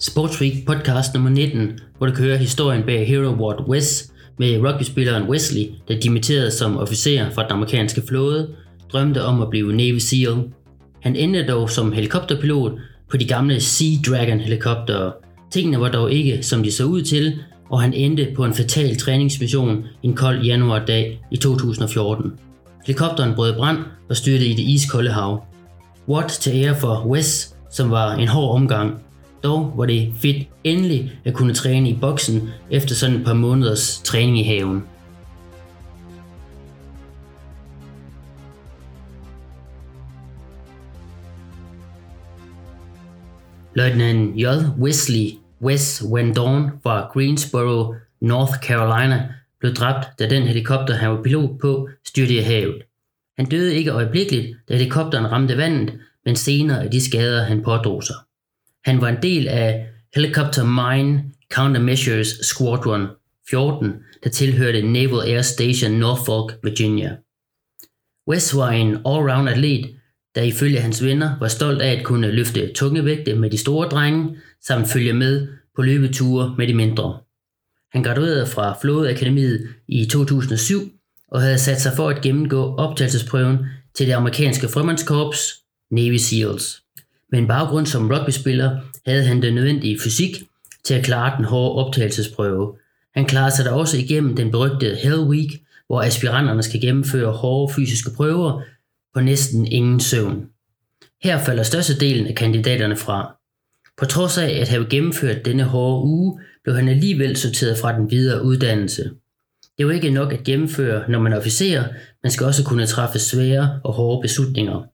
Sportsweek podcast nummer 19, hvor du kan høre historien bag Hero Ward West med rugbyspilleren Wesley, der dimitterede som officer fra den amerikanske flåde, drømte om at blive Navy SEAL. Han endte dog som helikopterpilot på de gamle Sea Dragon helikoptere. Tingene var dog ikke, som de så ud til, og han endte på en fatal træningsmission en kold januardag i 2014. Helikopteren brød brand og styrtede i det iskolde hav. Watt til ære for Wes, som var en hård omgang. Dog var det fedt endelig at kunne træne i boksen efter sådan et par måneders træning i haven. Løjtnant J. Wesley Wes Van Dorn fra Greensboro, North Carolina, blev dræbt, da den helikopter, han var pilot på, styrtede i havet. Han døde ikke øjeblikkeligt, da helikopteren ramte vandet, men senere af de skader, han pådrog sig. Han var en del af Helicopter Mine Countermeasures Squadron 14, der tilhørte Naval Air Station Norfolk, Virginia. Wes var en all-round atlet, der ifølge hans venner var stolt af at kunne løfte tunge vægte med de store drenge, samt følge med på løbeture med de mindre. Han graduerede fra Flådeakademiet i 2007 og havde sat sig for at gennemgå optagelsesprøven til det amerikanske frømandskorps, Navy SEALs. Med en baggrund som rugbyspiller havde han den nødvendige fysik til at klare den hårde optagelsesprøve. Han klarede sig da også igennem den berygtede Hell Week, hvor aspiranterne skal gennemføre hårde fysiske prøver på næsten ingen søvn. Her falder størstedelen af kandidaterne fra. På trods af at have gennemført denne hårde uge, blev han alligevel sorteret fra den videre uddannelse. Det var ikke nok at gennemføre, når man er officer, man skal også kunne træffe svære og hårde beslutninger.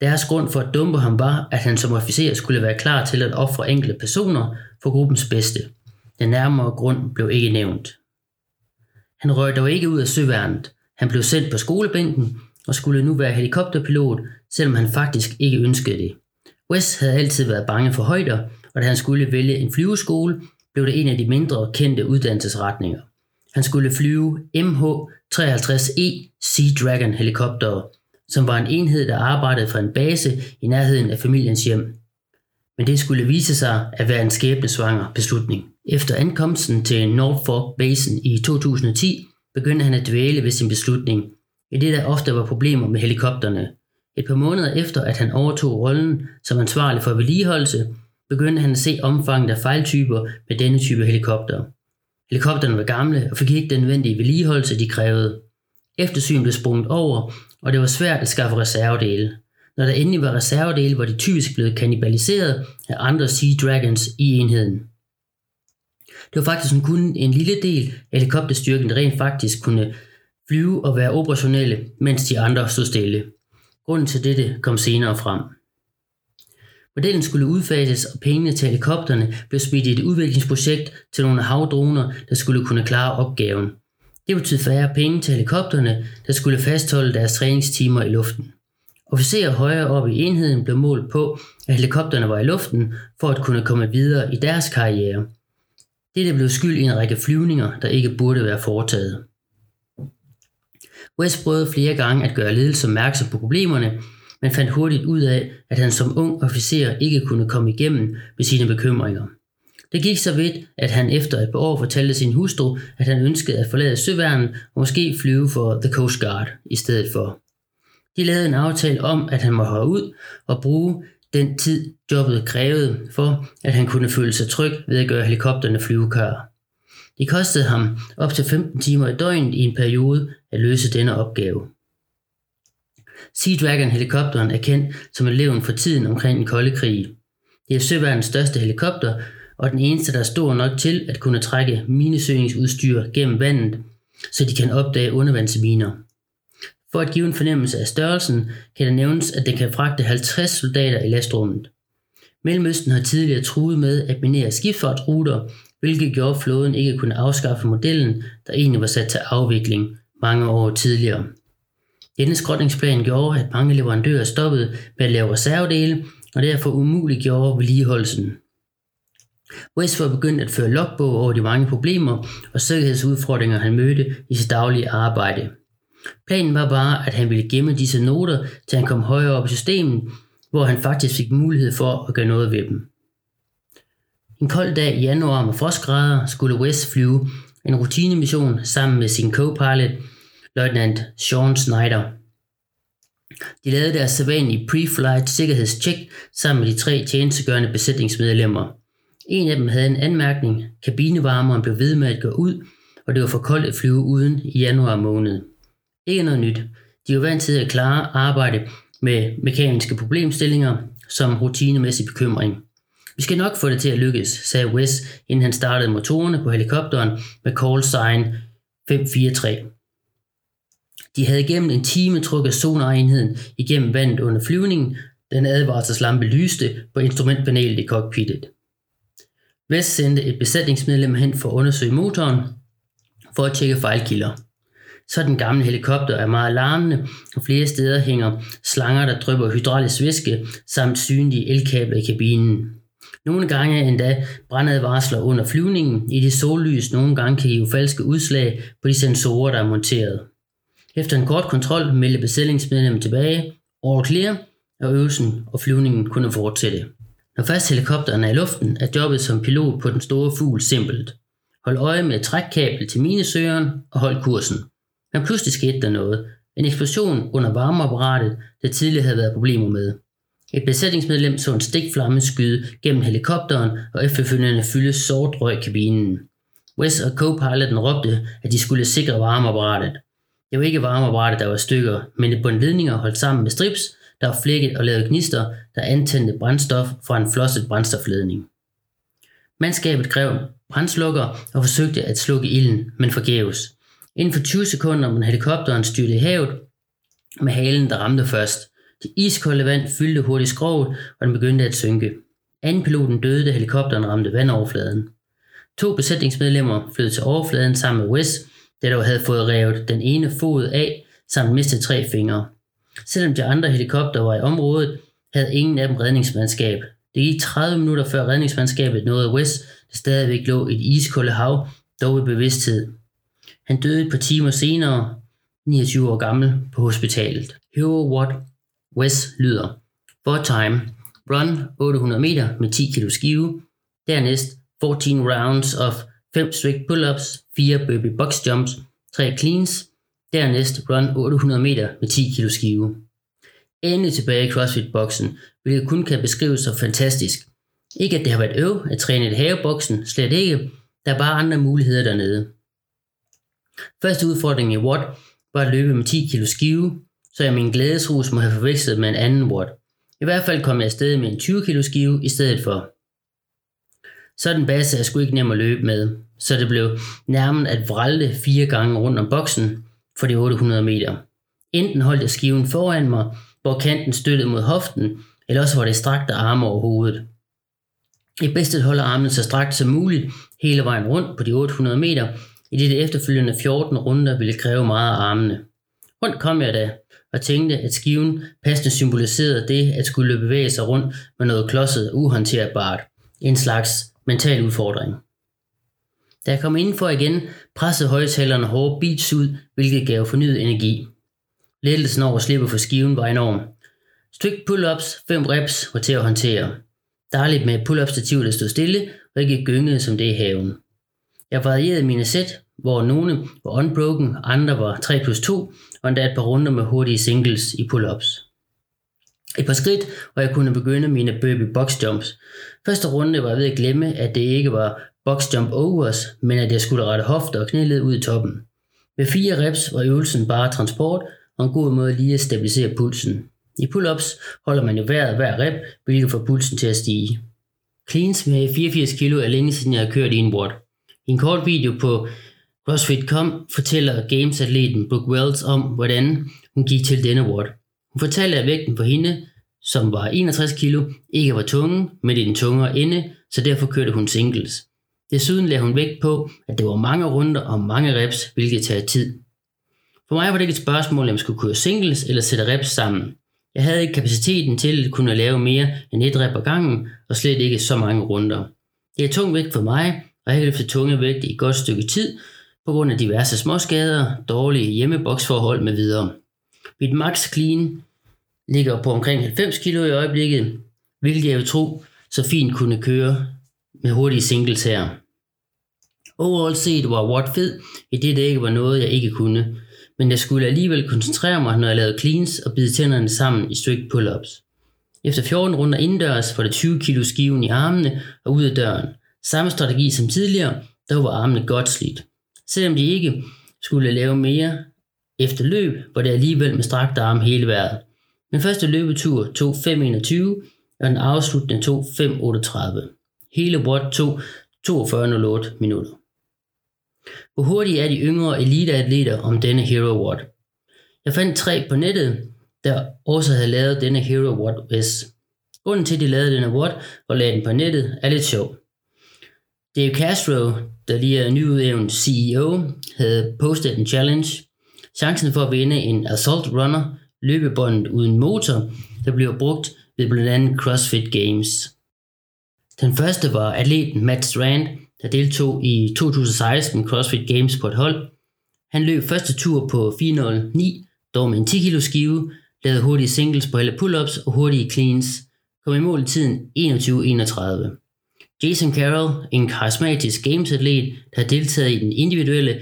Deres grund for at dumpe ham var, at han som officer skulle være klar til at ofre enkelte personer for gruppens bedste. Den nærmere grund blev ikke nævnt. Han røg dog ikke ud af søværnet. Han blev sendt på skolebænken og skulle nu være helikopterpilot, selvom han faktisk ikke ønskede det. Wes havde altid været bange for højder, og da han skulle vælge en flyveskole, blev det en af de mindre kendte uddannelsesretninger. Han skulle flyve MH-53E Sea Dragon helikoptere, som var en enhed, der arbejdede fra en base i nærheden af familiens hjem. Men det skulle vise sig at være en skæbnesvanger beslutning. Efter ankomsten til North Fork Basin i 2010, begyndte han at dvæle ved sin beslutning, i det der ofte var problemer med helikopterne. Et par måneder efter, at han overtog rollen som ansvarlig for vedligeholdelse, begyndte han at se omfanget af fejltyper med denne type helikopter. Helikopterne var gamle og fik ikke den nødvendige vedligeholdelse, de krævede. Eftersyn blev sprunget over, og det var svært at skaffe reservedele. Når der endelig var reservedele, var de typisk blevet kannibaliseret af andre Sea Dragons i enheden. Det var faktisk kun en lille del af helikopterstyrken, der rent faktisk kunne flyve og være operationelle, mens de andre stod stille. Grunden til dette kom senere frem. Modellen skulle udfases, og pengene til helikopterne blev smidt i et udviklingsprojekt til nogle havdroner, der skulle kunne klare opgaven. Det betød færre penge til helikopterne, der skulle fastholde deres træningstimer i luften. Officerer højere op i enheden blev målt på, at helikopterne var i luften for at kunne komme videre i deres karriere. Dette blev skyld i en række flyvninger, der ikke burde være foretaget. Wes prøvede flere gange at gøre ledelsen opmærksom på problemerne, men fandt hurtigt ud af, at han som ung officer ikke kunne komme igennem med sine bekymringer. Det gik så vidt, at han efter et par år fortalte sin hustru, at han ønskede at forlade søværnet og måske flyve for The Coast Guard i stedet for. De lavede en aftale om, at han måtte holde ud og bruge den tid, jobbet krævede, for at han kunne føle sig tryg ved at gøre helikopterne flyvekører. Det kostede ham op til 15 timer i døgnet i en periode at løse denne opgave. Sea Dragon-helikopteren er kendt som eleven for tiden omkring den kolde krig. Det er søværnets største helikopter, og den eneste, der er stor nok til at kunne trække minesøgningsudstyr gennem vandet, så de kan opdage undervandsminer. For at give en fornemmelse af størrelsen, kan det nævnes, at den kan fragte 50 soldater i lastrummet. Mellemøsten har tidligere truet med at minere skibsfartsruter, hvilket gjorde flåden ikke kunne afskaffe modellen, der egentlig var sat til afvikling mange år tidligere. Denne skrotningsplan gjorde, at mange leverandører stoppede med at lave reservedele, og derfor umuliggjorde vedligeholdelsen. Wes var begyndt at føre logbog over de mange problemer og sikkerhedsudfordringer, han mødte i sit daglige arbejde. Planen var bare, at han ville gemme disse noter, til han kom højere op i systemet, hvor han faktisk fik mulighed for at gøre noget ved dem. En kold dag i januar med frostgrader skulle Wes flyve en rutinemission sammen med sin co-pilot, løjtnant Sean Snyder. De lavede deres sædvanlige pre-flight sikkerhedstjek sammen med de tre tjenestegørende besætningsmedlemmer. En af dem havde en anmærkning, kabinevarmeren blev ved med at gå ud, og det var for koldt at flyve uden i januar måned. Ikke noget nyt. De var vant til at klare arbejde med mekaniske problemstillinger som rutinemæssig bekymring. Vi skal nok få det til at lykkes, sagde Wes, inden han startede motorerne på helikopteren med call sign 543. De havde gennem en time trukket sonarenheden igennem vandet under flyvningen, den advarselslampe lyste på instrumentpanelet i cockpittet. Wes sendte et besætningsmedlem hen for at undersøge motoren for at tjekke fejlkilder. Så den gamle helikopter er meget larmende, og flere steder hænger slanger, der drypper hydraulisk væske samt synlige elkabler i kabinen. Nogle gange endda brandadvarsler under flyvningen, i det sollys nogle gange kan give falske udslag på de sensorer, der er monteret. Efter en kort kontrol meldte besætningsmedlemmet tilbage, all clear, og øvelsen og flyvningen kunne fortsætte. Når først helikopteren er i luften, er jobbet som pilot på den store fugl simpelt. Hold øje med trækkablet til minesøgeren og hold kursen. Men pludselig skete der noget. En eksplosion under varmeapparatet, der tidligere havde været problemer med. Et besætningsmedlem så en stikflamme skyde gennem helikopteren og efterfølgende fylde sort røg i kabinen. Wes og co-piloten råbte, at de skulle sikre varmeapparatet. Det var ikke varmeapparatet, der var stykker, men et bundt ledninger holdt sammen med strips, der var flækket og lavede gnister, der antændte brændstof fra en flosset brændstofledning. Mandskabet grev brandslukker og forsøgte at slukke ilden, men forgæves. Inden for 20 sekunder blev helikopteren styrtet i havet med halen, der ramte først. Det iskolde vand fyldte hurtigt skroget, og den begyndte at synke. Anden piloten døde, da helikopteren ramte vandoverfladen. 2 besætningsmedlemmer flød til overfladen sammen med Wes, der dog havde fået revet den ene fod af, samt mistede 3 fingre. Selvom de andre helikopter var i området, havde ingen af dem redningsmandskab. Det gik 30 minutter før redningsmandskabet nåede Wes, der stadigvæk lå i et iskolde hav, dog i bevidsthed. Han døde et par timer senere, 29 år gammel, på hospitalet. Hero Watt Wes lyder. For time. Run 800 meter med 10 kilo skive. Dernæst 14 rounds of 5 strict pull-ups, 4 burpee box jumps, 3 cleans. Dernæst run 800 meter med 10 kilo skive. Endelig tilbage i CrossFit-boksen, hvilket kun kan beskrives som fantastisk. Ikke at det har været øv at træne i haveboksen, slet ikke. Der er bare andre muligheder dernede. Første udfordring i WOD var at løbe med 10 kilo skive, så jeg min glædesrus må have forvekslet med en anden WOD. I hvert fald kom jeg afsted med en 20 kilo skive i stedet for. Sådan base er sgu ikke nem at løbe med, så det blev nærmest at vralde 4 gange rundt om boksen for de 800 meter. Enten holdt jeg skiven foran mig, hvor kanten støttede mod hoften, eller også var det strakte arme over hovedet. I bedste holder armen så strakt som muligt hele vejen rundt på de 800 meter, i det efterfølgende 14 runder ville kræve meget af armene. Rundt kom jeg da, og tænkte, at skiven passende symboliserede det, at skulle bevæge sig rundt med noget klodset og uhåndterbart. En slags mental udfordring. Da jeg kom indenfor igen, pressede højtalerne hårde beats ud, hvilket gav fornyet energi. Lettelsen over at slippe for skiven var enorm. Styk pull-ups, 5 reps var til at håndtere. Dejligt med et pull-up-stativ, der stod stille og ikke gyngede som det i haven. Jeg varierede mine sæt, hvor nogle var unbroken, andre var 3+2, og endda et par runder med hurtige singles i pull-ups. Et par skridt, og jeg kunne begynde mine burpee box jumps. Første runde var jeg ved at glemme, at det ikke var box jump overs, men at jeg skulle rette hofter og knæled ud i toppen. Med 4 reps var øvelsen bare transport, og en god måde lige at stabilisere pulsen. I pull-ups holder man jo vejret hver rep, hvilket får pulsen til at stige. Cleans med 84 kilo er længe siden jeg har kørt i en WOD. I en kort video på CrossFit.com fortæller Games-atleten Brooke Wells om, hvordan hun gik til denne WOD. Hun fortalte, at vægten på hende, som var 61 kilo, ikke var tungen, men i den tungere ende, så derfor kørte hun singles. Desuden lagde hun vægt på, at det var mange runder og mange reps, hvilket tager tid. For mig var det ikke et spørgsmål, om jeg skulle køre singles eller sætte reps sammen. Jeg havde ikke kapaciteten til at kunne lave mere end 1 rep ad gangen, og slet ikke så mange runder. Det er tung vægt for mig, og jeg har løftet tunge vægt i et godt stykke tid, på grund af diverse småskader, dårlige hjemmeboksforhold med videre. Mit max clean ligger på omkring 90 kilo i øjeblikket, hvilket jeg vil tro, så fint kunne køre med hurtige singles her. Overall set var WOD fed, i det ikke var noget, jeg ikke kunne, men jeg skulle alligevel koncentrere mig, når jeg lavede cleans og bide tænderne sammen i strict pull-ups. Efter 14 runder indendørs var det 20 kilo skiven i armene og ud af døren. Samme strategi som tidligere, der var armene godt slidt. Selvom de ikke skulle lave mere efter løb, var det alligevel med strakt arm hele vejret. Den første løbetur tog 5.21 og den afsluttende tog 5.38. Hele WOD tog 42.08 minutter. Hvor hurtige er de yngre eliteatleter om denne Hero WOD? Jeg fandt 3 på nettet, der også havde lavet denne Hero WOD S. Grunden til, at de lavede denne WOD og lagde den på nettet, er lidt sjov. Dave Castro, der lige er nyudnævnt CEO, havde postet en challenge. Chancen for at vinde en Assault Runner, løbebåndet uden motor, der bliver brugt ved bl.a. CrossFit Games. Den første var atleten Matt Strand, der deltog i 2016 CrossFit Games på et hold. Han løb første tur på 4.09, dog med en 10 kilo skive, lavede hurtige singles på alle pull-ups og hurtige cleans, kom i mål i tiden 21.31. Jason Carroll, en karismatisk gamesatlet, der har deltaget i den individuelle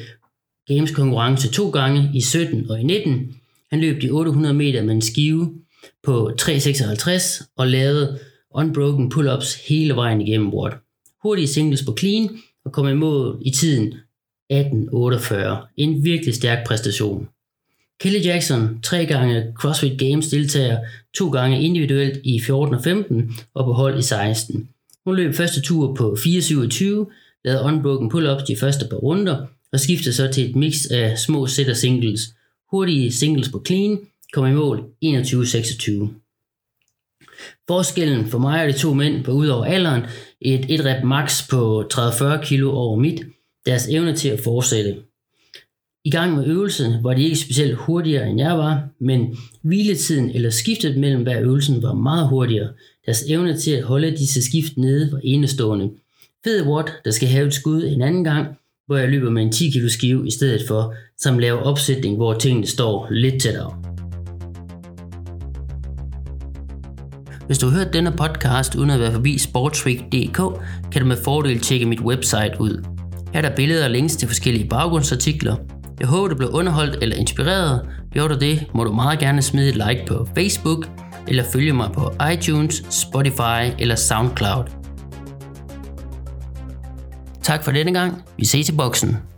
gameskonkurrence 2 gange i 17 og i 19, han løb de 800 meter med en skive på 3.56 og lavede unbroken pull-ups hele vejen igennem WOD. Hurtige singles på clean og kom i mål i tiden 18.48. En virkelig stærk præstation. Kelly Jackson, 3 gange CrossFit Games deltager, 2 gange individuelt i 14 og 15 og på hold i 16. Hun løb første tur på 4.27, lavede unbroken pull-ups de første par runder og skiftede så til et mix af små sæt og singles. Hurtige singles på clean, kom i mål 21.26. Forskellen for mig og de 2 mænd var ud over alderen et rep max på 30-40 kilo over midt, deres evne til at fortsætte. I gang med øvelsen var de ikke specielt hurtigere end jeg var, men hviletiden eller skiftet mellem hver øvelsen var meget hurtigere. Deres evne til at holde disse skift nede var enestående. Fed WOD, der skal have et skud en anden gang, hvor jeg løber med en 10 kilo skive i stedet for, som laver opsætning, hvor tingene står lidt tættere. Hvis du har hørt denne podcast uden at være forbi sporttrick.dk, kan du med fordel tjekke mit website ud. Her er der billeder og links til forskellige baggrundsartikler. Jeg håber, du blev underholdt eller inspireret. Gjorde du det, må du meget gerne smide et like på Facebook, eller følge mig på iTunes, Spotify eller SoundCloud. Tak for denne gang. Vi ses i boksen.